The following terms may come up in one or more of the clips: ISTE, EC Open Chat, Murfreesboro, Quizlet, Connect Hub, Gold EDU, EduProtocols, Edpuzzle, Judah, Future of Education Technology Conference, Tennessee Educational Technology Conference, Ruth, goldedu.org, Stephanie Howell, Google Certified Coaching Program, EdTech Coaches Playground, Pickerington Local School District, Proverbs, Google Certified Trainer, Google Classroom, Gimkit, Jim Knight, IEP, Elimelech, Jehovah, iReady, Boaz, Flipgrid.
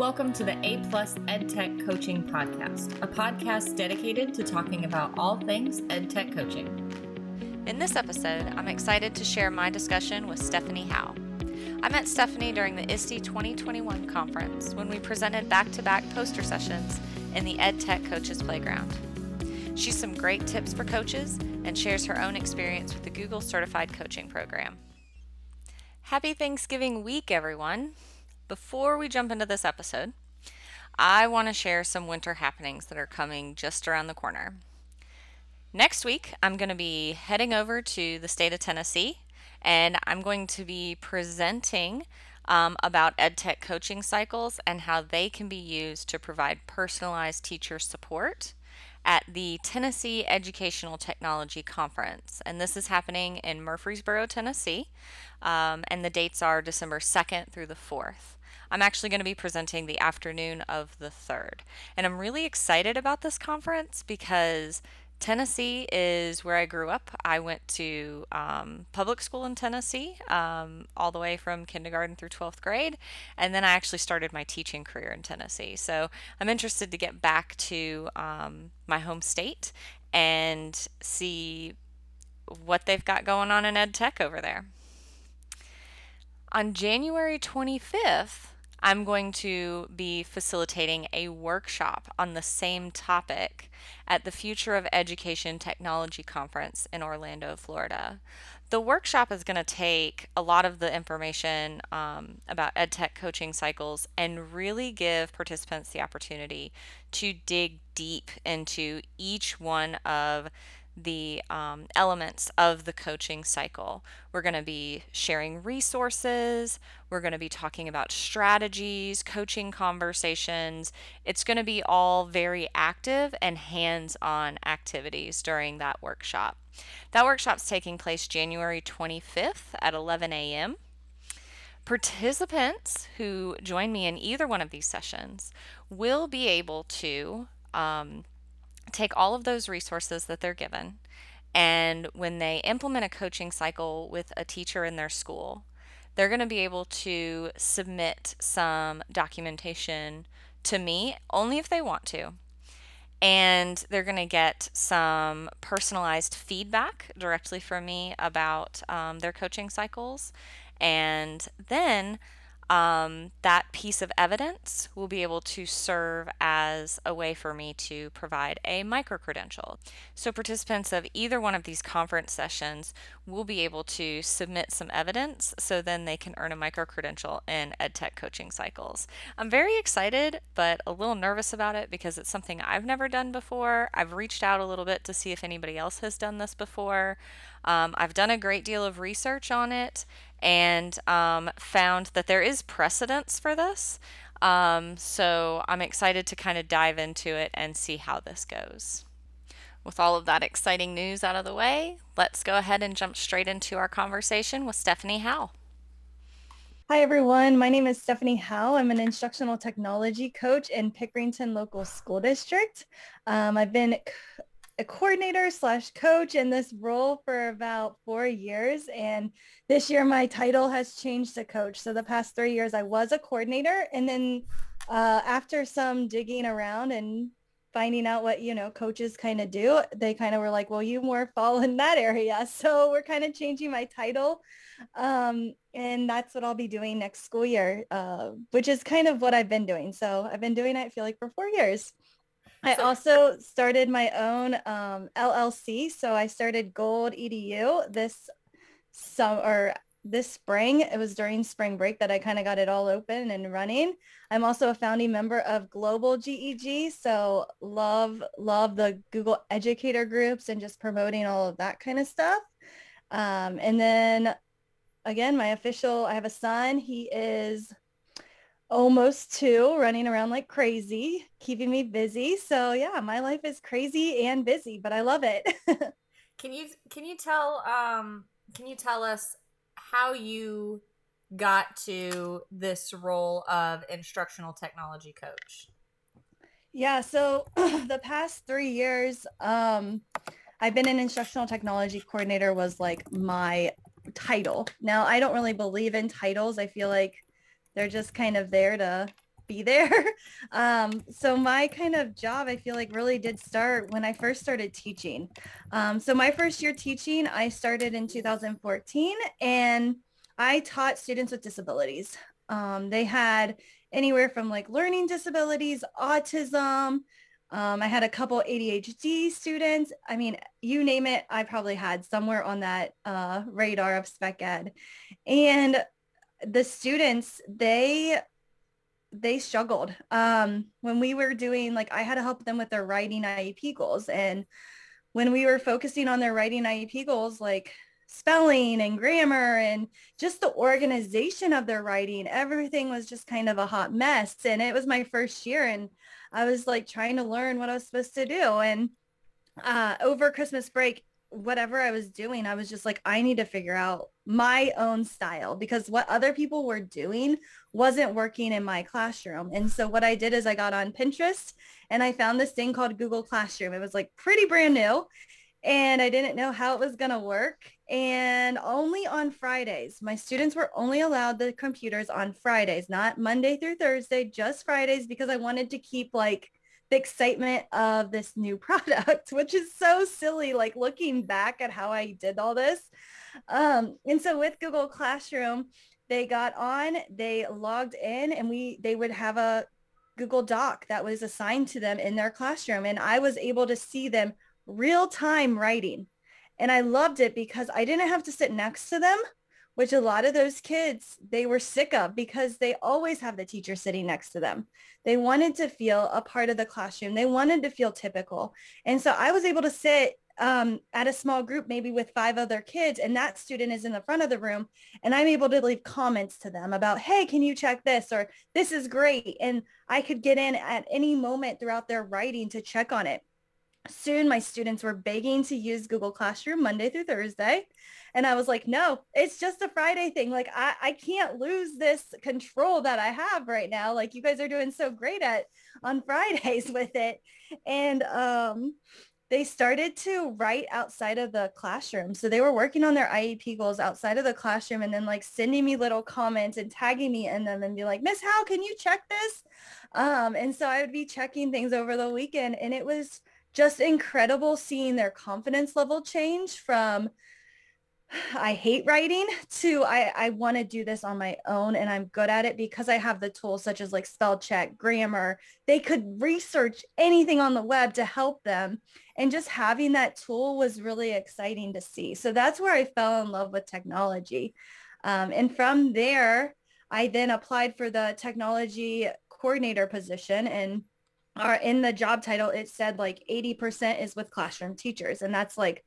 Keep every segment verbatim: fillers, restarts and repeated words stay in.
Welcome to the A+ EdTech Coaching Podcast, a podcast dedicated to talking about all things EdTech coaching. In this episode, I'm excited to share my discussion with Stephanie Howell. I met Stephanie during the I S T E twenty twenty-one conference when we presented back-to-back poster sessions in the EdTech Coaches Playground. She's some great tips for coaches and shares her own experience with the Google Certified Coaching Program. Happy Thanksgiving week, everyone. Before we jump into this episode, I want to share some winter happenings that are coming just around the corner. Next week, I'm going to be heading over to the state of Tennessee, and I'm going to be presenting um, about EdTech coaching cycles and how they can be used to provide personalized teacher support at the Tennessee Educational Technology Conference. And this is happening in Murfreesboro, Tennessee, um, and the dates are December second through the fourth. I'm actually going to be presenting the afternoon of the third. And I'm really excited about this conference because Tennessee is where I grew up. I went to um, public school in Tennessee um, all the way from kindergarten through twelfth grade. And then I actually started my teaching career in Tennessee. So I'm interested to get back to um, my home state and see what they've got going on in EdTech over there. On January twenty-fifth, I'm going to be facilitating a workshop on the same topic at the Future of Education Technology Conference in Orlando, Florida. The workshop is going to take a lot of the information um, about EdTech coaching cycles and really give participants the opportunity to dig deep into each one of the um, elements of the coaching cycle. We're going to be sharing resources. We're going to be talking about strategies, coaching conversations. It's going to be all very active and hands-on activities during that workshop. That workshop's taking place January twenty-fifth at eleven a.m. Participants who join me in either one of these sessions will be able to um, take all of those resources that they're given, and when they implement a coaching cycle with a teacher in their school, they're going to be able to submit some documentation to me, only if they want to, and they're going to get some personalized feedback directly from me about um, their coaching cycles, and then Um, that piece of evidence will be able to serve as a way for me to provide a micro-credential. So participants of either one of these conference sessions will be able to submit some evidence, so then they can earn a micro-credential in EdTech coaching cycles. I'm very excited, but a little nervous about it because it's something I've never done before. I've reached out a little bit to see if anybody else has done this before. Um, I've done a great deal of research on it and um, found that there is precedence for this. Um, so I'm excited to kind of dive into it and see how this goes. With all of that exciting news out of the way, let's go ahead and jump straight into our conversation with Stephanie Howell. Hi, everyone. My name is Stephanie Howell. I'm an instructional technology coach in Pickerington Local School District. Um, I've been c- a coordinator slash coach in this role for about four years. And this year, my title has changed to coach. So the past three years, I was a coordinator. And then uh, after some digging around and finding out what, you know, coaches kind of do, they kind of were like, well, you more fall in that area. So we're kind of changing my title. Um, and that's what I'll be doing next school year, uh, which is kind of what I've been doing. So I've been doing it, I feel like, for four years. I also started my own um, L L C, so I started Gold E D U this summer, or this spring. It was during spring break that I kind of got it all open and running. I'm also a founding member of Global G E G, so love, love the Google educator groups and just promoting all of that kind of stuff. Um, and then, again, my official, I have a son. He is almost two, running around like crazy, keeping me busy. So yeah, my life is crazy and busy, but I love it. Can you can you tell um can you tell us how you got to this role of instructional technology coach? Yeah, so the past three years, um, I've been an instructional technology coordinator was like my title. Now I don't really believe in titles. I feel like they're just kind of there to be there. Um, so my kind of job, I feel like, really did start when I first started teaching. Um, so my first year teaching, I started in two thousand fourteen, and I taught students with disabilities. Um, they had anywhere from like learning disabilities, autism. Um, I had a couple A D H D students. I mean, you name it, I probably had somewhere on that uh, radar of spec ed. And the students, they they struggled. Um, when we were doing, like, I had to help them with their writing I E P goals. And when we were focusing on their writing I E P goals, like spelling and grammar and just the organization of their writing, everything was just kind of a hot mess. And it was my first year, and I was like trying to learn what I was supposed to do. And uh, over Christmas break, whatever I was doing, I was just like, I need to figure out my own style, because what other people were doing wasn't working in my classroom. And so what I did is I got on Pinterest and I found this thing called Google Classroom. It was like pretty brand new, and I didn't know how it was going to work. And only on Fridays, my students were only allowed the computers on Fridays, not Monday through Thursday, just Fridays, because I wanted to keep like the excitement of this new product, which is so silly, like looking back at how I did all this. Um, and so with Google Classroom, they got on, they logged in, and we they would have a Google Doc that was assigned to them in their classroom. And I was able to see them real-time writing. And I loved it because I didn't have to sit next to them, which a lot of those kids, they were sick of, because they always have the teacher sitting next to them. They wanted to feel a part of the classroom. They wanted to feel typical. And so I was able to sit um, at a small group, maybe with five other kids, and that student is in the front of the room, and I'm able to leave comments to them about, hey, can you check this? Or this is great. And I could get in at any moment throughout their writing to check on it. Soon my students were begging to use Google Classroom Monday through Thursday. And I was like, no, it's just a Friday thing. Like, I, I can't lose this control that I have right now. Like, you guys are doing so great at on Fridays with it. And um, they started to write outside of the classroom. So they were working on their I E P goals outside of the classroom, and then like sending me little comments and tagging me in them and be like, Miss Howell, can you check this? Um, and so I would be checking things over the weekend, and it was just incredible seeing their confidence level change from I hate writing to I, I want to do this on my own, and I'm good at it because I have the tools such as like spell check, grammar. They could research anything on the web to help them, and just having that tool was really exciting to see. So that's where I fell in love with technology. Um, and from there, I then applied for the technology coordinator position, and Or in the job title, it said like eighty percent is with classroom teachers. And that's like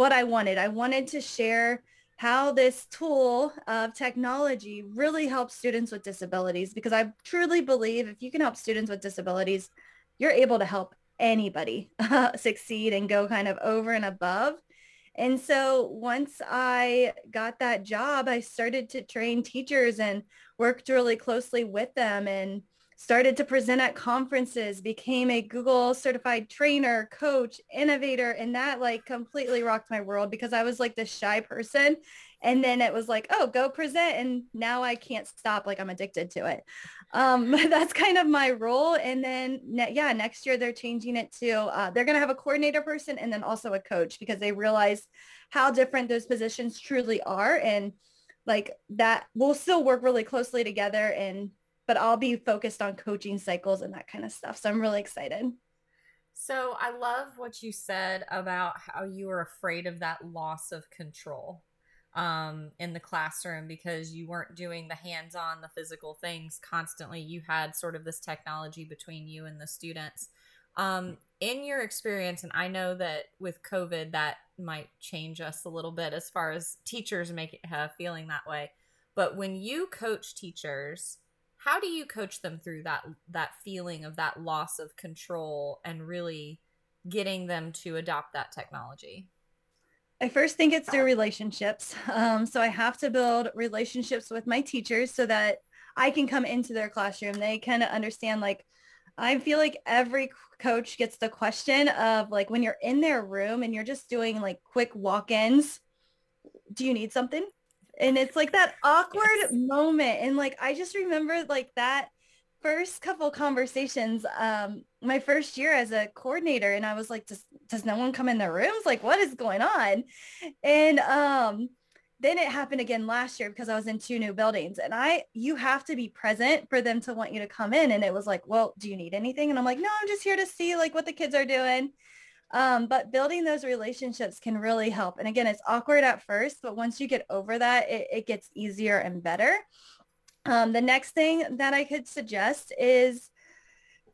what I wanted. I wanted to share how this tool of technology really helps students with disabilities, because I truly believe if you can help students with disabilities, you're able to help anybody uh, succeed and go kind of over and above. And so once I got that job, I started to train teachers and worked really closely with them, and started to present at conferences, became a Google Certified Trainer, Coach, Innovator, and that like completely rocked my world, because I was like this shy person. And then it was like, oh, go present. And now I can't stop. Like, I'm addicted to it. Um, that's kind of my role. And then, ne- yeah, next year they're changing it to, uh, they're going to have a coordinator person and then also a coach, because they realize how different those positions truly are. And like that, we'll still work really closely together, and but I'll be focused on coaching cycles and that kind of stuff. So I'm really excited. So I love what you said about how you were afraid of that loss of control um, in the classroom, because you weren't doing the hands-on, the physical things constantly. You had sort of this technology between you and the students. Um, in your experience, and I know that with COVID, that might change us a little bit as far as teachers make it, uh, feeling that way. But when you coach teachers, how do you coach them through that that feeling of that loss of control and really getting them to adopt that technology? I first think it's through relationships. Um, so I have to build relationships with my teachers so that I can come into their classroom. They kind of understand, like, I feel like every coach gets the question of like, when you're in their room and you're just doing like quick walk-ins, do you need something? And it's like that awkward yes. moment. And like, I just remember like that first couple conversations, um, my first year as a coordinator, and I was like, does, does no one come in the rooms? Like, what is going on? And um, then it happened again last year because I was in two new buildings, and I, you have to be present for them to want you to come in. And it was like, well, do you need anything? And I'm like, no, I'm just here to see like what the kids are doing. Um, but building those relationships can really help. And again, it's awkward at first, but once you get over that, it, it gets easier and better. Um, the next thing that I could suggest is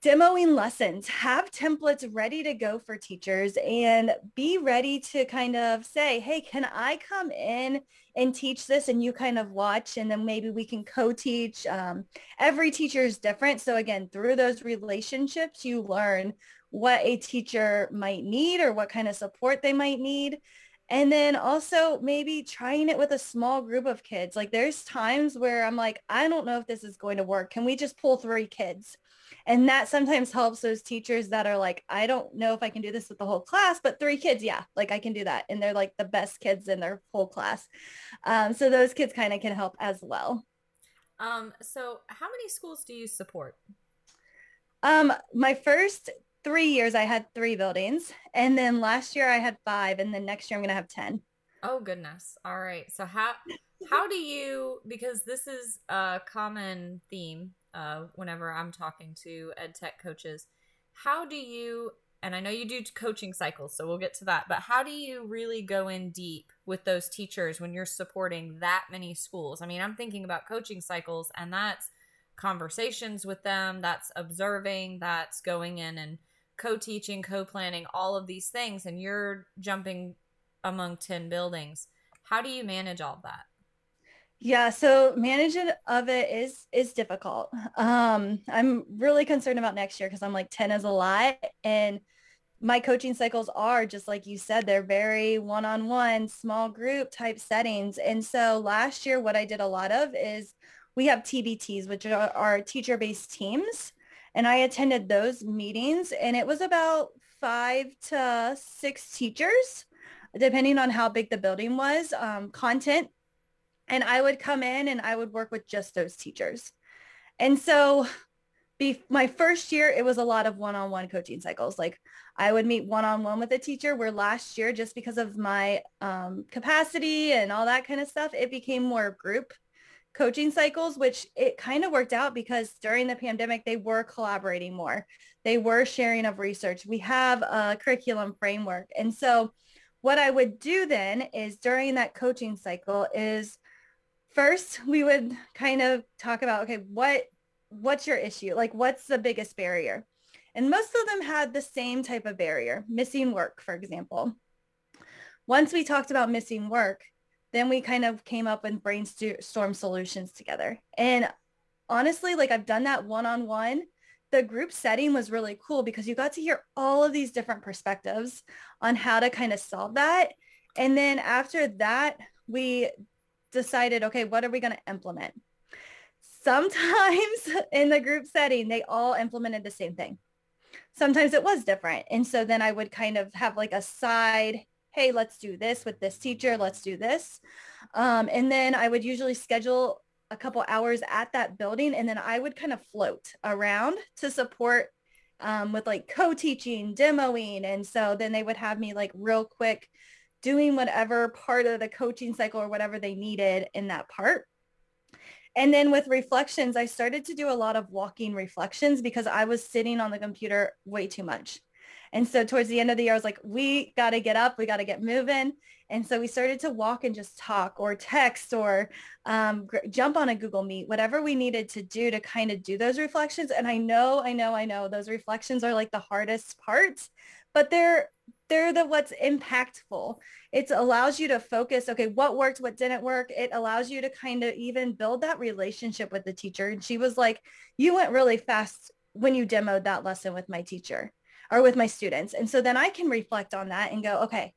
demoing lessons. Have templates ready to go for teachers and be ready to kind of say, hey, can I come in and teach this? And you kind of watch, and then maybe we can co-teach. Um, every teacher is different. So again, through those relationships, you learn what a teacher might need or what kind of support they might need. And then also maybe trying it with a small group of kids. Like there's times where I'm like, I don't know if this is going to work. Can we just pull three kids? And that sometimes helps those teachers that are like, I don't know if I can do this with the whole class, but three kids, yeah, like I can do that. And they're like the best kids in their whole class. Um, so those kids kind of can help as well. Um, so how many schools do you support? Um, my first three years I had three buildings, and then last year I had five, and then next year I'm going to have ten. Oh goodness. All right. So how, how do you, because this is a common theme, uh, whenever I'm talking to ed tech coaches, how do you, and I know you do coaching cycles, so we'll get to that, but how do you really go in deep with those teachers when you're supporting that many schools? I mean, I'm thinking about coaching cycles, and that's conversations with them. That's observing, that's going in and co-teaching, co-planning, all of these things, and you're jumping among ten buildings. How do you manage all that? Yeah, so managing of it is is difficult. Um, I'm really concerned about next year because I'm like ten is a lot, and my coaching cycles are just like you said, they're very one-on-one, small group type settings. And so last year, what I did a lot of is we have T B Ts, which are our teacher-based teams. And I attended those meetings, and it was about five to six teachers, depending on how big the building was, um, content. And I would come in and I would work with just those teachers. And so be- my first year, it was a lot of one-on-one coaching cycles. Like I would meet one-on-one with a teacher, where last year, just because of my um, capacity and all that kind of stuff, it became more group coaching cycles, which it kind of worked out because during the pandemic, they were collaborating more. They were sharing of research. We have a curriculum framework. And so what I would do then is during that coaching cycle is first, we would kind of talk about, okay, what, what's your issue? Like, what's the biggest barrier? And most of them had the same type of barrier, missing work, for example. Once we talked about missing work, then we kind of came up and brainstormed solutions together. And honestly, like I've done that one-on-one. The group setting was really cool because you got to hear all of these different perspectives on how to kind of solve that. And then after that, we decided, okay, what are we going to implement? Sometimes in the group setting, they all implemented the same thing. Sometimes it was different. And so then I would kind of have like a side, hey, let's do this with this teacher, let's do this. Um, and then I would usually schedule a couple hours at that building, and then I would kind of float around to support um, with like co-teaching, demoing. And so then they would have me like real quick doing whatever part of the coaching cycle or whatever they needed in that part. And then with reflections, I started to do a lot of walking reflections because I was sitting on the computer way too much. And so towards the end of the year, I was like, we got to get up, we got to get moving. And so we started to walk and just talk or text or um, gr- jump on a Google Meet, whatever we needed to do to kind of do those reflections. And I know, I know, I know those reflections are like the hardest parts, but they're, they're the what's impactful. It allows you to focus, okay, what worked, what didn't work. It allows you to kind of even build that relationship with the teacher. And she was like, you went really fast when you demoed that lesson with my teacher. Or with my students. And so then I can reflect on that and go, okay,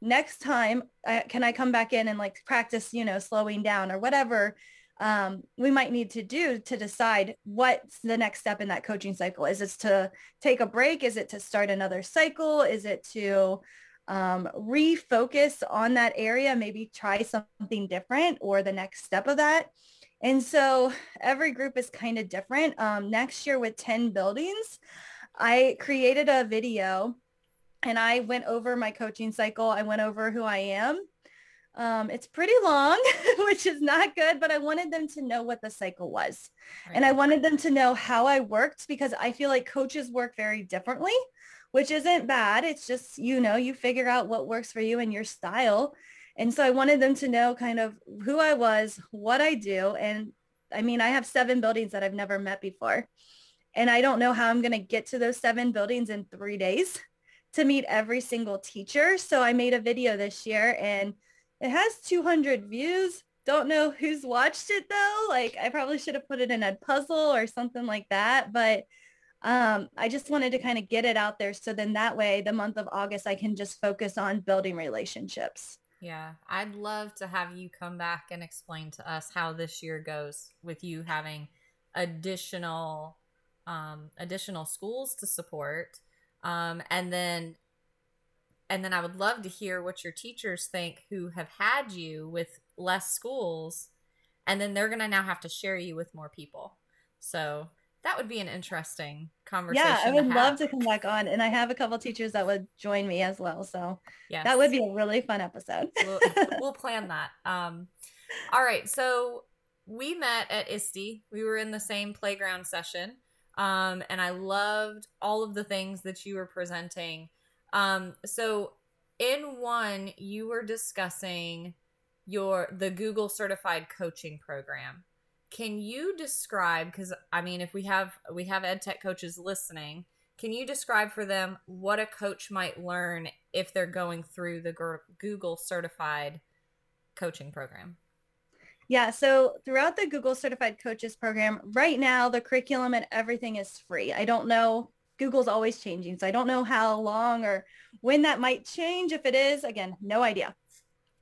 next time, I, can I come back in and like practice, you know, slowing down or whatever um, we might need to do to decide what's the next step in that coaching cycle. Is it to take a break? Is it to start another cycle? Is it to um, refocus on that area, maybe try something different or the next step of that? And so every group is kind of different. Um, next year with ten buildings, I created a video and I went over my coaching cycle. I went over who I am. Um, it's pretty long, which is not good, but I wanted them to know what the cycle was. Right. And I wanted them to know how I worked, because I feel like coaches work very differently, which isn't bad. It's just, you know, you figure out what works for you and your style. And so I wanted them to know kind of who I was, what I do. And I mean, I have seven buildings that I've never met before. And I don't know how I'm going to get to those seven buildings in three days to meet every single teacher. So I made a video this year and it has two hundred views. Don't know who's watched it though. Like I probably should have put it in Edpuzzle or something like that. But um, I just wanted to kind of get it out there. So then that way the month of August, I can just focus on building relationships. Yeah. I'd love to have you come back and explain to us how this year goes with you having additional, um, additional schools to support. Um, and then, and then I would love to hear what your teachers think who have had you with less schools, and then they're going to now have to share you with more people. So that would be an interesting conversation. Yeah, I would to love to come back on, and I have a couple of teachers that would join me as well. So yes, that would be a really fun episode. we'll, we'll plan that. Um, all right. So we met at I S T E. We were in the same playground session, um, and I loved all of the things that you were presenting. Um, so in one, you were discussing your, the Google Certified Coaching Program. Can you describe, cause I mean, if we have, we have EdTech coaches listening, can you describe for them what a coach might learn if they're going through the Google Certified Coaching Program? Yeah. So throughout the Google Certified Coaches Program right now, the curriculum and everything is free. I don't know. Google's always changing. So I don't know how long or when that might change. If it is, again, no idea.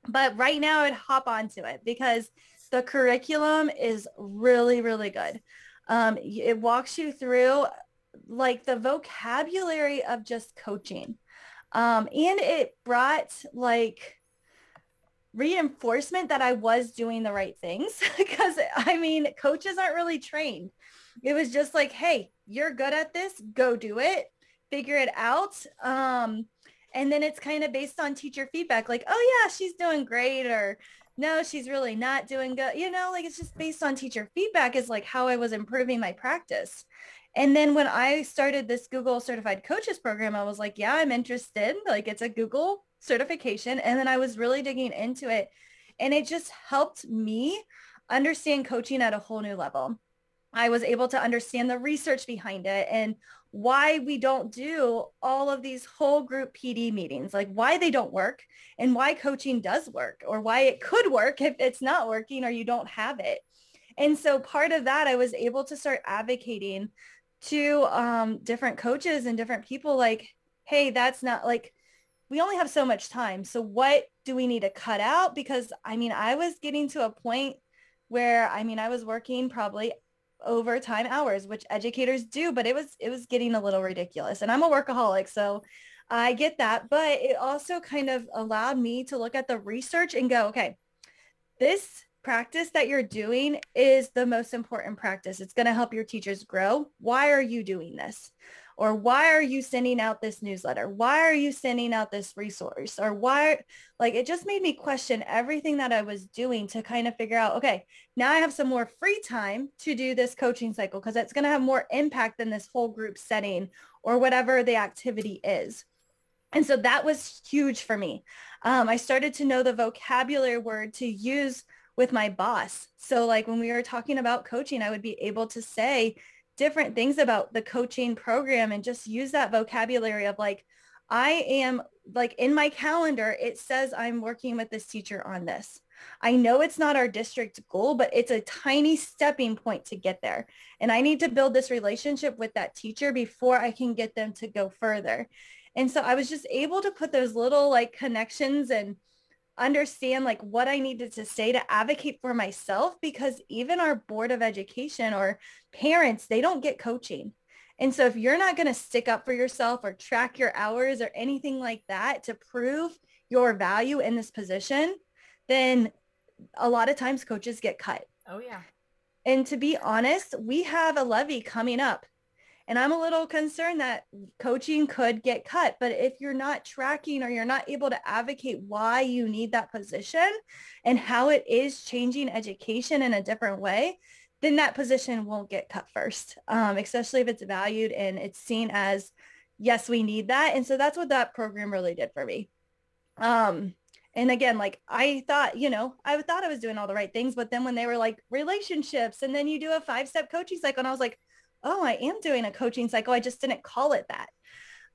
But right now I'd hop onto it because the curriculum is really, really good. Um, it walks you through like the vocabulary of just coaching. Um, and it brought like reinforcement that I was doing the right things because I mean, coaches aren't really trained. It was just like, hey, you're good at this, go do it, figure it out. Um, and then it's kind of based on teacher feedback, like, oh yeah, she's doing great, or no, she's really not doing good. You know, like it's just based on teacher feedback is like how I was improving my practice. And then when I started this Google Certified Coaches Program, I was like, yeah, I'm interested. Like it's a Google certification. And then I was really digging into it and it just helped me understand coaching at a whole new level. I was able to understand the research behind it and why we don't do all of these whole group P D meetings, like why they don't work and why coaching does work or why it could work if it's not working or you don't have it. And so part of that, I was able to start advocating to um, different coaches and different people like, hey, that's not like, we only have so much time. So what do we need to cut out? Because I mean, I was getting to a point where, I mean, I was working probably overtime hours, which educators do, but it was, it was getting a little ridiculous and I'm a workaholic. So I get that, but it also kind of allowed me to look at the research and go, okay, this practice that you're doing is the most important practice. It's going to help your teachers grow. Why are you doing this? Or why are you sending out this newsletter? Why are you sending out this resource? Or why, like, it just made me question everything that I was doing to kind of figure out, okay, now I have some more free time to do this coaching cycle because it's going to have more impact than this whole group setting or whatever the activity is. And so that was huge for me. Um, I started to know the vocabulary word to use with my boss. So like when we were talking about coaching, I would be able to say different things about the coaching program and just use that vocabulary of like, I am like in my calendar, it says I'm working with this teacher on this. I know it's not our district goal, but it's a tiny stepping point to get there. And I need to build this relationship with that teacher before I can get them to go further. And so I was just able to put those little like connections and understand like what I needed to say to advocate for myself, because even our board of education or parents, they don't get coaching. And so if you're not going to stick up for yourself or track your hours or anything like that to prove your value in this position, then a lot of times coaches get cut. Oh yeah. And to be honest, we have a levy coming up. And I'm a little concerned that coaching could get cut, but if you're not tracking or you're not able to advocate why you need that position and how it is changing education in a different way, then that position won't get cut first, um, especially if it's valued and it's seen as, yes, we need that. And so that's what that program really did for me. Um, and again, like I thought, you know, I thought I was doing all the right things, but then when they were like relationships and then you do a five-step coaching cycle, and I was like, oh, I am doing a coaching cycle. I just didn't call it that.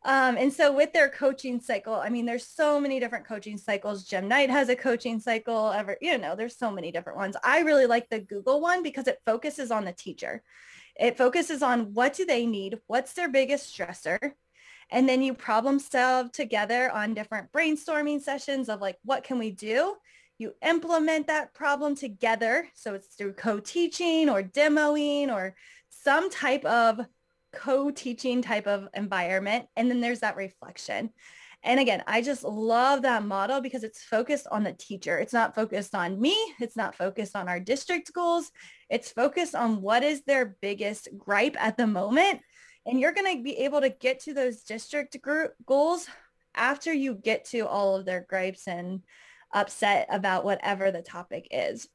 Um, and so with their coaching cycle, I mean, there's so many different coaching cycles. Jim Knight has a coaching cycle ever, you know, there's so many different ones. I really like the Google one because it focuses on the teacher. It focuses on what do they need? What's their biggest stressor? And then you problem solve together on different brainstorming sessions of like, what can we do? You implement that problem together. So it's through co-teaching or demoing or some type of co-teaching type of environment. And then there's that reflection. And again, I just love that model because it's focused on the teacher. It's not focused on me. It's not focused on our district goals. It's focused on what is their biggest gripe at the moment. And you're going to be able to get to those district group goals after you get to all of their gripes and upset about whatever the topic is.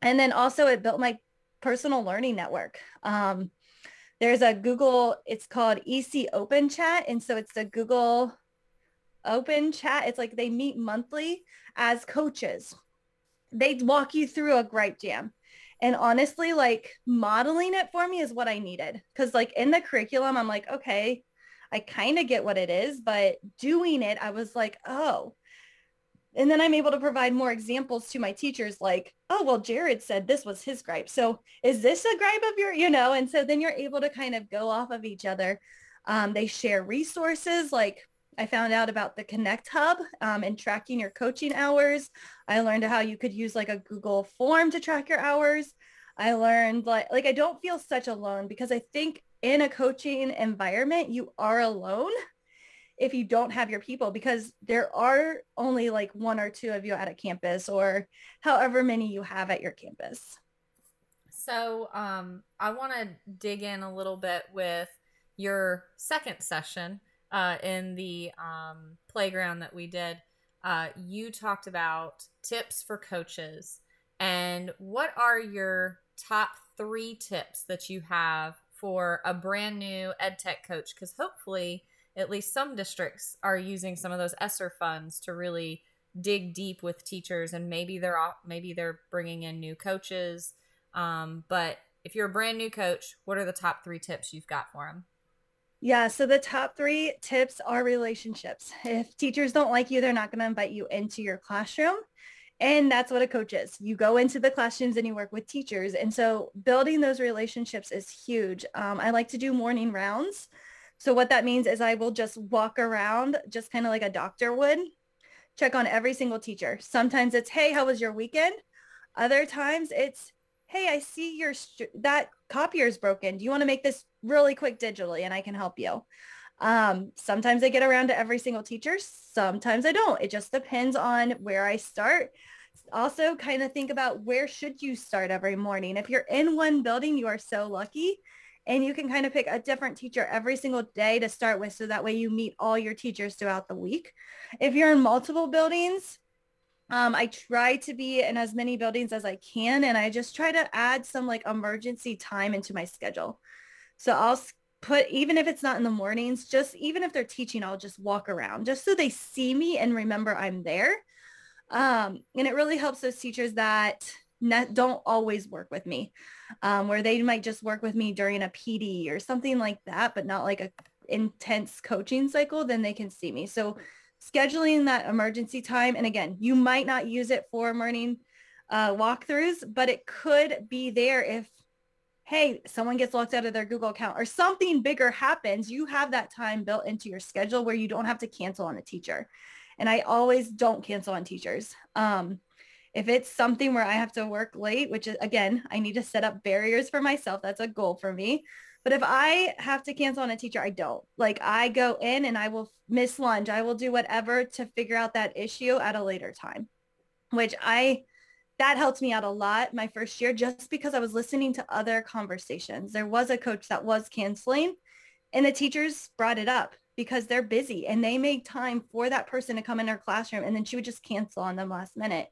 And then also it built my personal learning network. Um, there's a Google, it's called E C Open Chat. And so it's the Google Open Chat. It's like they meet monthly as coaches. They walk you through a gripe jam. And honestly, like modeling it for me is what I needed. Cause like in the curriculum, I'm like, okay, I kind of get what it is, but doing it, I was like, oh. And then I'm able to provide more examples to my teachers like, oh, well, Jared said this was his gripe. So is this a gripe of your, you know, and so then you're able to kind of go off of each other. Um, they share resources. Like I found out about the Connect Hub um, and tracking your coaching hours. I learned how you could use like a Google form to track your hours. I learned like, like I don't feel such alone because I think in a coaching environment, you are alone if you don't have your people, because there are only like one or two of you at a campus or however many you have at your campus. So um, I want to dig in a little bit with your second session uh, in the um, playground that we did. Uh, you talked about tips for coaches, and what are your top three tips that you have for a brand new EdTech coach? Because hopefully at least some districts are using some of those ESSER funds to really dig deep with teachers, and maybe they're all, maybe they're bringing in new coaches. Um, but if you're a brand new coach, what are the top three tips you've got for them? Yeah, so the top three tips are relationships. If teachers don't like you, they're not going to invite you into your classroom. And that's what a coach is. You go into the classrooms and you work with teachers. And so building those relationships is huge. Um, I like to do morning rounds. So what that means is I will just walk around just kind of like a doctor would, check on every single teacher. Sometimes it's, hey, how was your weekend? Other times it's, hey, I see your st- that copier is broken. Do you want to make this really quick digitally and I can help you? Um, sometimes I get around to every single teacher. Sometimes I don't. It just depends on where I start. Also kind of think about where should you start every morning. If you're in one building, you are so lucky. And you can kind of pick a different teacher every single day to start with. So that way you meet all your teachers throughout the week. If you're in multiple buildings, um, I try to be in as many buildings as I can. And I just try to add some like emergency time into my schedule. So I'll put, even if it's not in the mornings, just even if they're teaching, I'll just walk around just so they see me and remember I'm there. Um, and it really helps those teachers that Not, don't always work with me, um, where they might just work with me during a P D or something like that, but not like a intense coaching cycle, then they can see me. So scheduling that emergency time. And again, you might not use it for morning uh, walkthroughs, but it could be there if, hey, someone gets locked out of their Google account or something bigger happens, you have that time built into your schedule where you don't have to cancel on a teacher. And I always don't cancel on teachers. Um, If it's something where I have to work late, which is, again, I need to set up barriers for myself. That's a goal for me. But if I have to cancel on a teacher, I don't. Like I go in and I will miss lunch. I will do whatever to figure out that issue at a later time, which I, that helped me out a lot my first year, just because I was listening to other conversations. There was a coach that was canceling, and the teachers brought it up because they're busy and they make time for that person to come in our classroom, and then she would just cancel on them last minute.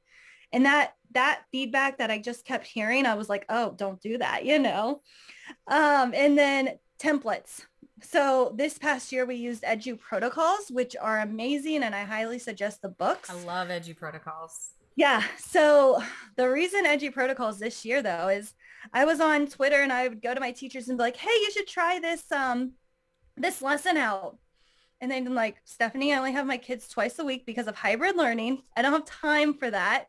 And that that feedback that I just kept hearing, I was like, oh, don't do that, you know. Um, and then templates. So this past year we used EduProtocols, which are amazing, and I highly suggest the books. I love EduProtocols. Yeah. So the reason EduProtocols this year, though, is I was on Twitter and I would go to my teachers and be like, hey, you should try this um, this lesson out. And then I'm like, Stephanie, I only have my kids twice a week because of hybrid learning. I don't have time for that.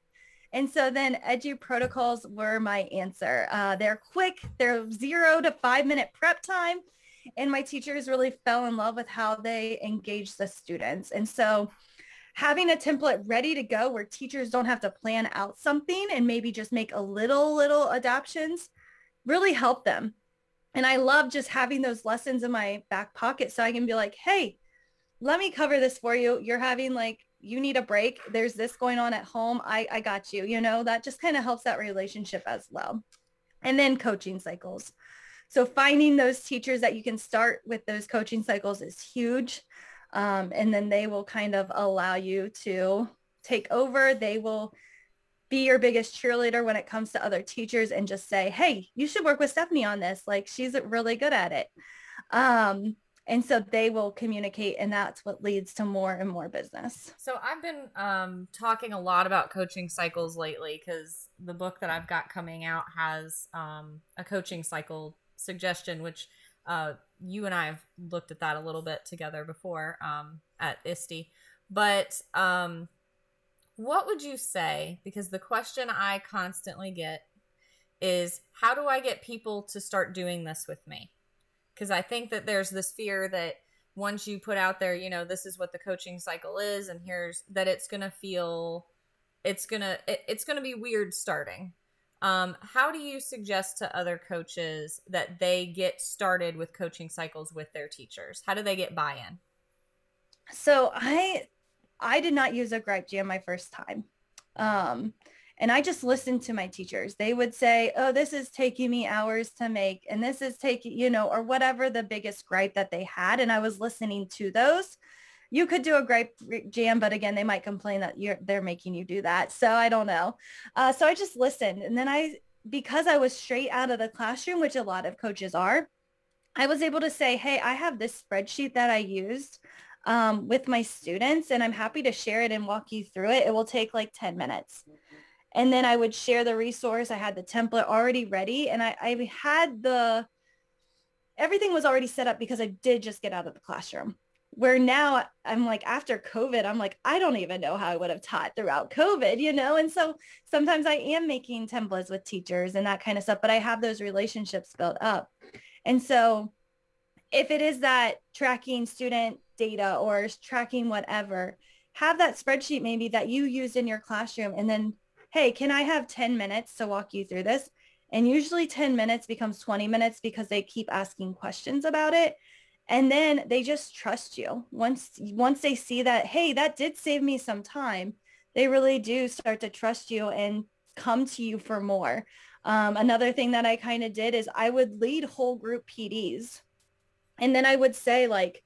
And so then EduProtocols were my answer. Uh, they're quick, they're zero to five minute prep time. And my teachers really fell in love with how they engage the students. And so having a template ready to go where teachers don't have to plan out something and maybe just make a little, little adaptations really helped them. And I love just having those lessons in my back pocket so I can be like, hey, let me cover this for you. You're having like, you need a break. There's this going on at home. I, I got you, you know, that just kind of helps that relationship as well. And then coaching cycles. So finding those teachers that you can start with those coaching cycles is huge. Um, and then they will kind of allow you to take over. They will be your biggest cheerleader when it comes to other teachers and just say, hey, you should work with Stephanie on this. Like, she's really good at it. Um, and so they will communicate, and that's what leads to more and more business. So I've been um, talking a lot about coaching cycles lately because the book that I've got coming out has um, a coaching cycle suggestion, which uh, you and I have looked at that a little bit together before um, at I S T E. But um, what would you say, because the question I constantly get is, how do I get people to start doing this with me? Because I think that there's this fear that once you put out there, you know, this is what the coaching cycle is, and here's that it's going to feel, it's going to, it, it's going to be weird starting. Um, how do you suggest to other coaches that they get started with coaching cycles with their teachers? How do they get buy-in? So I, I did not use a gripe jam my first time. Um, and I just listened to my teachers. They would say, oh, this is taking me hours to make, and this is taking, you know, or whatever the biggest gripe that they had. And I was listening to those. You could do a gripe jam, but again, they might complain that you're, they're making you do that. So I don't know. Uh, so I just listened. And then I, because I was straight out of the classroom, which a lot of coaches are, I was able to say, hey, I have this spreadsheet that I used um, with my students, and I'm happy to share it and walk you through it. It will take like ten minutes. And then I would share the resource. I had the template already ready, and I, I had the, everything was already set up because I did just get out of the classroom. Where now I'm like, after COVID, I'm like, I don't even know how I would have taught throughout COVID, you know? And so sometimes I am making templates with teachers and that kind of stuff, but I have those relationships built up. And so if it is that tracking student data or tracking whatever, have that spreadsheet maybe that you used in your classroom, and then, hey, can I have ten minutes to walk you through this? And usually ten minutes becomes twenty minutes because they keep asking questions about it. And then they just trust you. Once once they see that, hey, that did save me some time, they really do start to trust you and come to you for more. Um, another thing that I kind of did is I would lead whole group P Ds. And then I would say, like,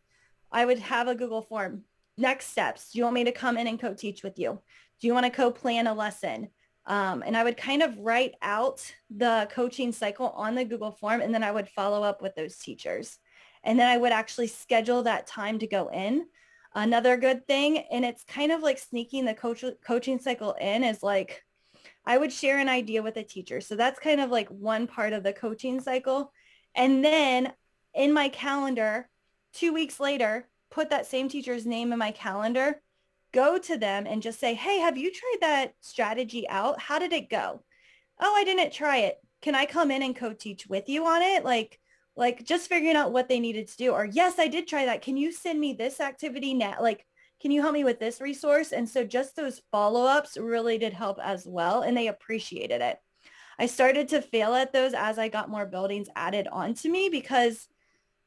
I would have a Google form. Next steps. Do you want me to come in and co-teach with you? Do you want to co-plan a lesson? Um, and I would kind of write out the coaching cycle on the Google form, and then I would follow up with those teachers. And then I would actually schedule that time to go in. Another good thing, and it's kind of like sneaking the coach, coaching cycle in, is like, I would share an idea with a teacher. So that's kind of like one part of the coaching cycle. And then in my calendar, two weeks later, put that same teacher's name in my calendar, go to them and just say, hey, have you tried that strategy out? How did it go? Oh, I didn't try it. Can I come in and co-teach with you on it? Like, like just figuring out what they needed to do, or yes, I did try that. Can you send me this activity now? Like, can you help me with this resource? And so just those follow-ups really did help as well. And they appreciated it. I started to fail at those as I got more buildings added onto me, because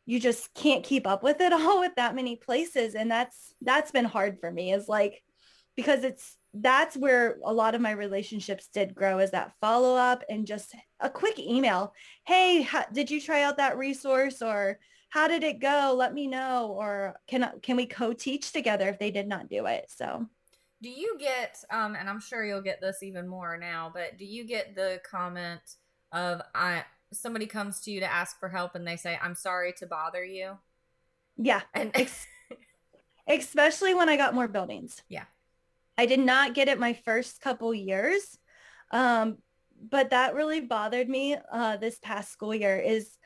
you just can't keep up with it all with that many places. And that's, that's been hard for me, is like, because it's that's where a lot of my relationships did grow, is that follow up and just a quick email. Hey, how, did you try out that resource, or how did it go? Let me know. Or can, can we co-teach together if they did not do it? So do you get, um, and I'm sure you'll get this even more now, but do you get the comment of I, somebody comes to you to ask for help and they say, I'm sorry to bother you? Yeah. And especially when I got more buildings. Yeah. I did not get it my first couple years, um, but that really bothered me uh, this past school year, is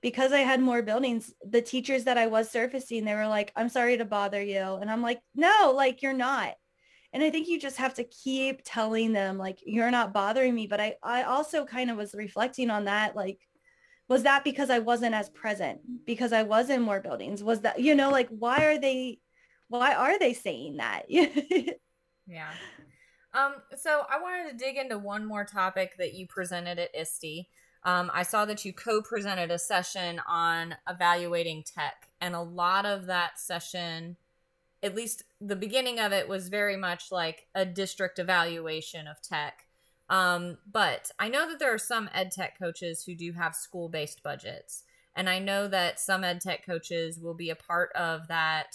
because I had more buildings, the teachers that I was surfacing, they were like, I'm sorry to bother you. And I'm like, no, like you're not. And I think you just have to keep telling them, like, you're not bothering me. But I, I also kind of was reflecting on that, like, was that because I wasn't as present, because I was in more buildings? Was that, you know, like, why are they, why are they saying that? Yeah. Um, so I wanted to dig into one more topic that you presented at I S T E. Um, I saw that you co-presented a session on evaluating tech, and a lot of that session, at least the beginning of it, was very much like a district evaluation of tech. Um, but I know that there are some ed tech coaches who do have school-based budgets, and I know that some ed tech coaches will be a part of that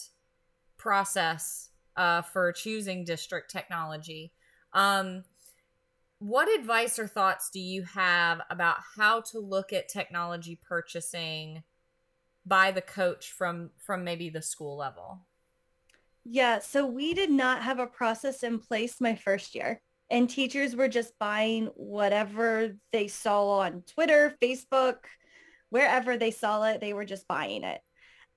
process Uh, for choosing district technology. Um, what advice or thoughts do you have about how to look at technology purchasing by the coach from, from maybe the school level? Yeah, so we did not have a process in place my first year, and teachers were just buying whatever they saw on Twitter, Facebook, wherever they saw it, they were just buying it.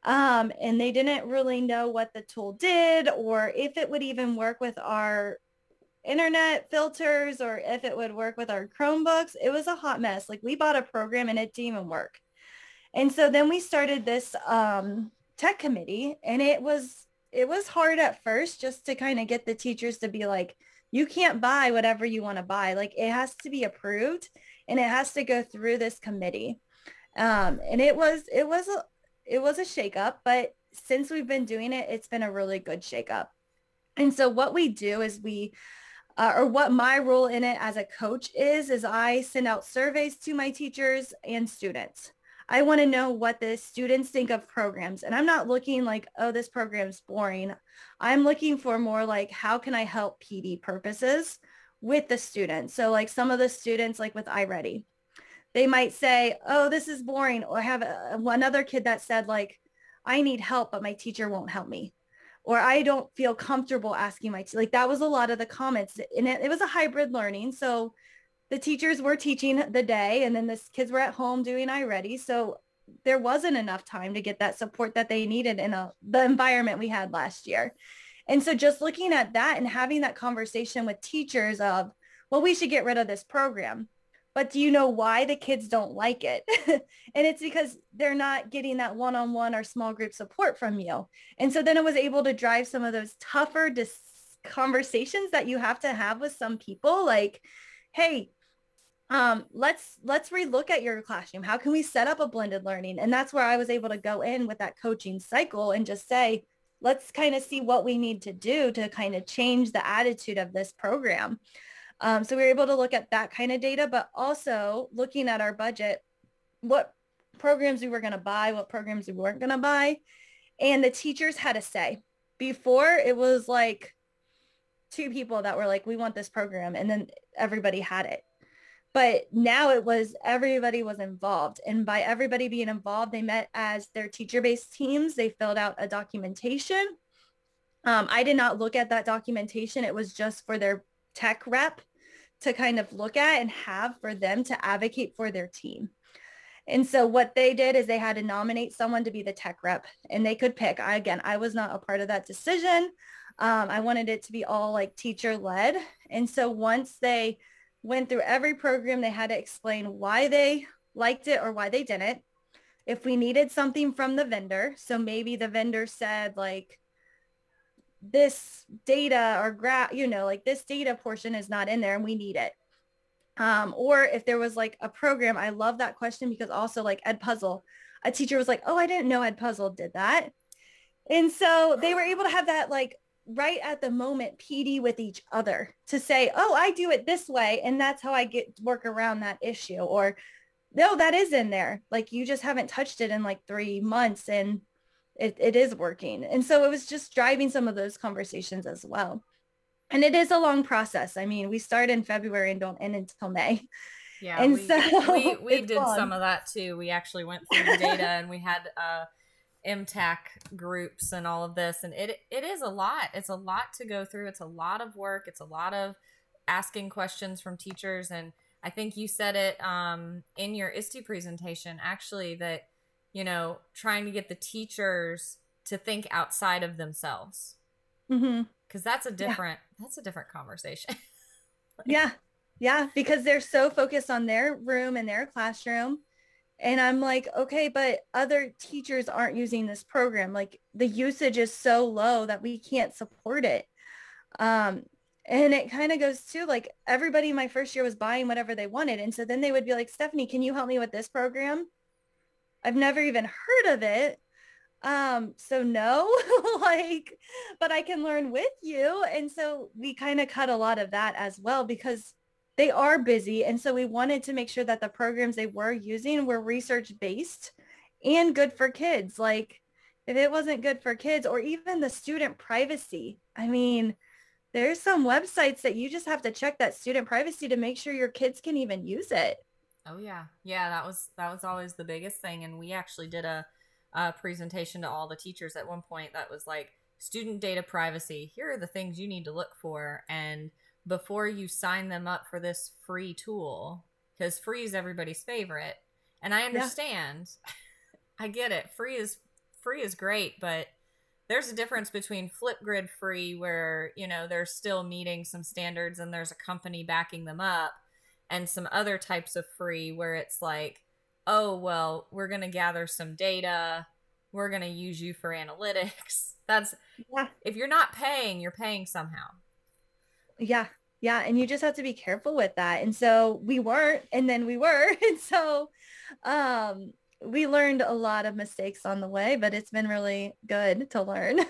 Um, and they didn't really know what the tool did, or if it would even work with our internet filters, or if it would work with our Chromebooks. It was a hot mess. Like, we bought a program and it didn't even work. And so then we started this, um, tech committee, and it was, it was hard at first just to kind of get the teachers to be like, you can't buy whatever you want to buy. Like, it has to be approved and it has to go through this committee. Um, and it was, it was a, It was a shakeup, but since we've been doing it, it's been a really good shakeup. And so what we do is we, uh, or what my role in it as a coach is, is I send out surveys to my teachers and students. I want to know what the students think of programs. And I'm not looking like, oh, this program's boring. I'm looking for more like, how can I help P D purposes with the students? So like some of the students, like with iReady, they might say, oh, this is boring. Or I have a, another kid that said, like, I need help, but my teacher won't help me. Or I don't feel comfortable asking my, te-. like that was a lot of the comments. And it, it was a hybrid learning. So the teachers were teaching the day, and then the kids were at home doing iReady. So there wasn't enough time to get that support that they needed in a, the environment we had last year. And so just looking at that and having that conversation with teachers of, well, we should get rid of this program. But do you know why the kids don't like it? And it's because they're not getting that one-on-one or small group support from you. And so then I was able to drive some of those tougher dis- conversations that you have to have with some people. Like, hey, um, let's let's relook at your classroom. How can we set up a blended learning? And that's where I was able to go in with that coaching cycle and just say, let's kind of see what we need to do to kind of change the attitude of this program. Um, so we were able to look at that kind of data, but also looking at our budget, what programs we were going to buy, what programs we weren't going to buy. And the teachers had a say. Before, it was like two people that were like, we want this program. And then everybody had it. But now it was, everybody was involved. And by everybody being involved, they met as their teacher-based teams. They filled out a documentation. Um, I did not look at that documentation. It was just for their tech rep to kind of look at and have for them to advocate for their team. And so what they did is they had to nominate someone to be the tech rep, and they could pick. I, again, I was not a part of that decision. Um, I wanted it to be all like teacher led. And so once they went through every program, they had to explain why they liked it or why they didn't. If we needed something from the vendor, so maybe the vendor said like, this data or graph, you know, like this data portion is not in there and we need it. Um, or if there was like a program, I love that question because also like Edpuzzle, a teacher was like, oh, I didn't know Edpuzzle did that. And so they were able to have that like right at the moment P D with each other to say, oh, I do it this way, and that's how I get work around that issue. Or, no, that is in there. Like, you just haven't touched it in like three months and it, it is working. And so it was just driving some of those conversations as well. And it is a long process. I mean, we start in February and don't end until May. Yeah, and we, so we, we did long. some of that too. We actually went through the data and we had uh, M TAC groups and all of this. And it it is a lot. It's a lot to go through. It's a lot of work. It's a lot of asking questions from teachers. And I think you said it um, in your I S T E presentation, actually, that, you know, trying to get the teachers to think outside of themselves. Mm-hmm. Because that's a different, yeah. that's a different conversation. like, yeah. Yeah. Because they're so focused on their room and their classroom. And I'm like, okay, but other teachers aren't using this program. Like, the usage is so low that we can't support it. Um, and it kind of goes to, like, everybody in my first year was buying whatever they wanted. And so then they would be like, Stephanie, can you help me with this program? I've never even heard of it. Um, so no, like, but I can learn with you. And so we kind of cut a lot of that as well, because they are busy. And so we wanted to make sure that the programs they were using were research based and good for kids. Like, if it wasn't good for kids, or even the student privacy, I mean, there's some websites that you just have to check that student privacy to make sure your kids can even use it. Oh yeah. Yeah. That was, that was always the biggest thing. And we actually did a Uh, presentation to all the teachers at one point that was like, student data privacy, here are the things you need to look for, and before you sign them up for this free tool, because free is everybody's favorite, and I understand, yeah. I get it, free is free is great, but there's a difference between Flipgrid free, where, you know, they're still meeting some standards and there's a company backing them up, and some other types of free where it's like, oh, well, we're going to gather some data. We're going to use you for analytics. That's, yeah. If you're not paying, you're paying somehow. Yeah. Yeah. And you just have to be careful with that. And so we weren't, and then we were. And so um, we learned a lot of mistakes on the way, but it's been really good to learn.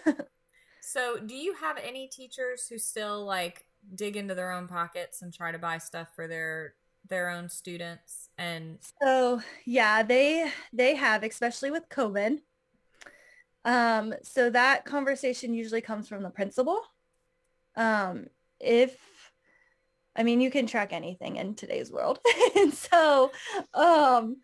So do you have any teachers who still like dig into their own pockets and try to buy stuff for their their own students? And so, yeah, they, they have, especially with COVID. Um, so that conversation usually comes from the principal. Um, if, I mean, you can track anything in today's world. And so, um,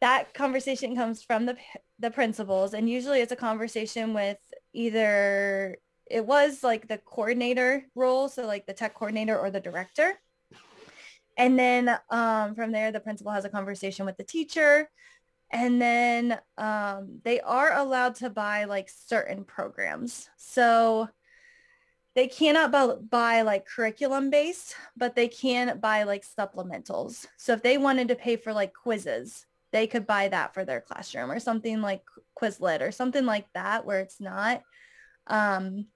that conversation comes from the, the principals. And usually it's a conversation with either, it was like the coordinator role. So like the tech coordinator or the director. And then um, from there, the principal has a conversation with the teacher, and then um, they are allowed to buy like certain programs. So they cannot bu- buy like curriculum based, but they can buy like supplementals. So if they wanted to pay for like quizzes, they could buy that for their classroom, or something like Quizlet or something like that, where it's not. Um,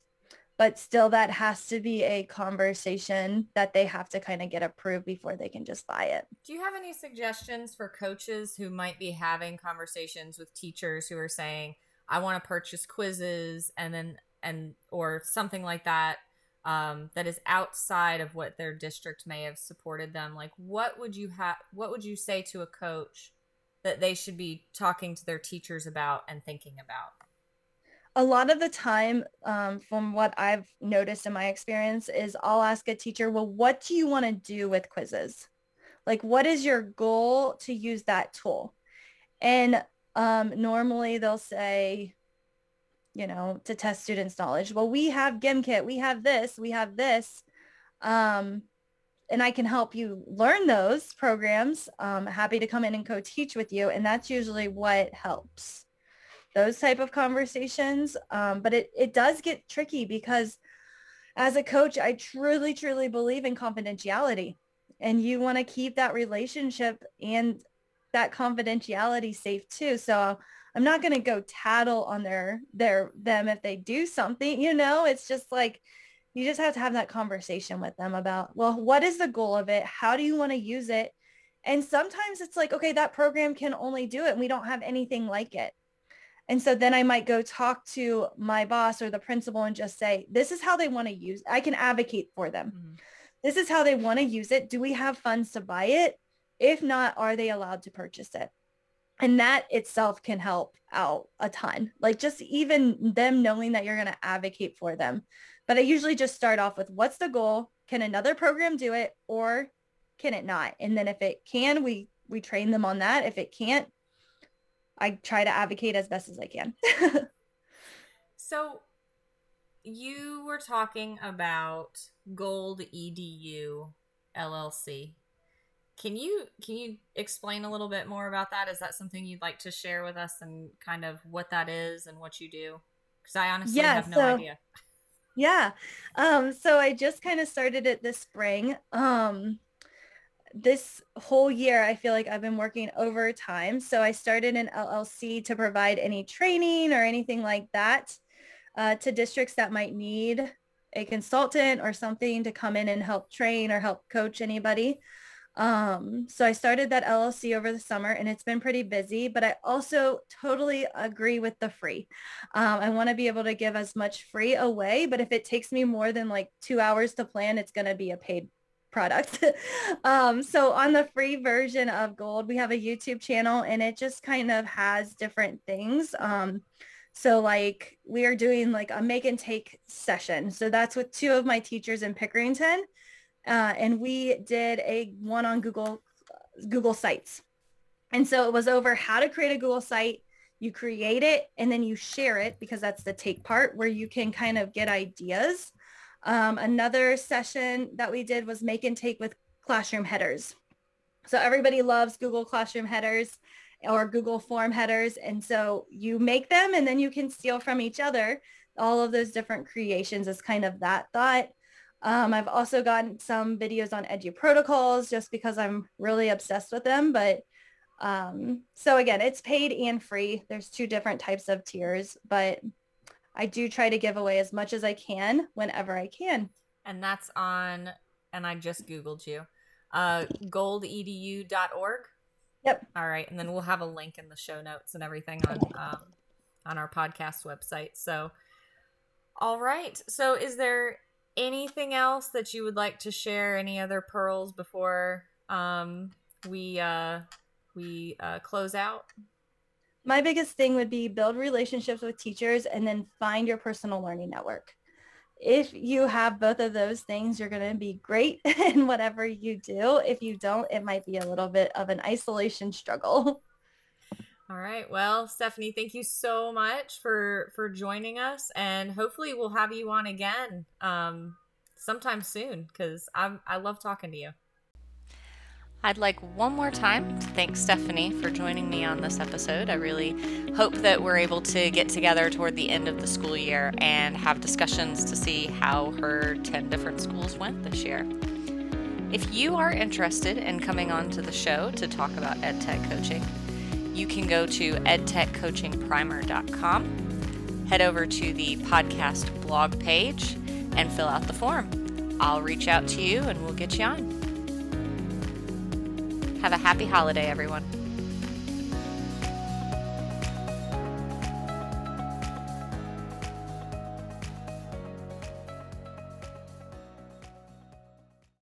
But still, that has to be a conversation that they have to kind of get approved before they can just buy it. Do you have any suggestions for coaches who might be having conversations with teachers who are saying, I want to purchase quizzes and then and or something like that, um, that is outside of what their district may have supported them? Like, what would you have? What would you say to a coach that they should be talking to their teachers about and thinking about? A lot of the time, um, from what I've noticed in my experience, is I'll ask a teacher, well, what do you want to do with quizzes? Like, what is your goal to use that tool? And um, normally they'll say, you know, to test students' knowledge. Well, we have Gimkit, we have this, we have this, um, and I can help you learn those programs. Um, happy to come in and co-teach with you. And that's usually what helps. Those type of conversations. Um, but it, it does get tricky, because as a coach, I truly, truly believe in confidentiality, and you want to keep that relationship and that confidentiality safe too. So I'm not going to go tattle on their, their, them if they do something, you know, it's just like, you just have to have that conversation with them about, well, what is the goal of it? How do you want to use it? And sometimes it's like, okay, that program can only do it, and we don't have anything like it. And so then I might go talk to my boss or the principal and just say, this is how they want to use. I can advocate for them. Mm-hmm. This is how they want to use it. Do we have funds to buy it? If not, are they allowed to purchase it? And that itself can help out a ton. Like just even them knowing that you're going to advocate for them. But I usually just start off with, what's the goal? Can another program do it or can it not? And then if it can, we, we train them on that. If it can't, I try to advocate as best as I can. So you were talking about Gold E D U L L C. Can you can you explain a little bit more about that? Is that something you'd like to share with us and kind of what that is and what you do? Because I honestly yeah, have no so, idea. Yeah. Um, so I just kind of started it this spring. Um, this whole year, I feel like I've been working overtime. So I started an L L C to provide any training or anything like that uh, to districts that might need a consultant or something to come in and help train or help coach anybody. Um, so I started that L L C over the summer and it's been pretty busy, but I also totally agree with the free. Um, I want to be able to give as much free away, but if it takes me more than like two hours to plan, it's going to be a paid product. um, so on the free version of Gold, we have a YouTube channel and it just kind of has different things. Um, so like we are doing like a make and take session. So that's with two of my teachers in Pickerington. Uh, and we did a one on Google, Google Sites. And so it was over how to create a Google site. You create it and then you share it because that's the take part where you can kind of get ideas. Um, another session that we did was make and take with classroom headers. So everybody loves Google Classroom headers or Google Form headers. And so you make them and then you can steal from each other. All of those different creations is kind of that thought. Um, I've also gotten some videos on EduProtocols just because I'm really obsessed with them. But um, so again, it's paid and free. There's two different types of tiers, but I do try to give away as much as I can whenever I can. And that's on, and I just Googled you, uh, gold e d u dot org. Yep. All right. And then we'll have a link in the show notes and everything on, um, on our podcast website. So, all right. So is there anything else that you would like to share? Any other pearls before um, we uh, we uh, close out? My biggest thing would be build relationships with teachers and then find your personal learning network. If you have both of those things, you're going to be great in whatever you do. If you don't, it might be a little bit of an isolation struggle. All right. Well, Stephanie, thank you so much for, for joining us, and hopefully we'll have you on again um, sometime soon because I I love talking to you. I'd like one more time to thank Stephanie for joining me on this episode. I really hope that we're able to get together toward the end of the school year and have discussions to see how her ten different schools went this year. If you are interested in coming on to the show to talk about EdTech coaching, you can go to edtech coaching primer dot com, head over to the podcast blog page, and fill out the form. I'll reach out to you and we'll get you on. Have a happy holiday, everyone.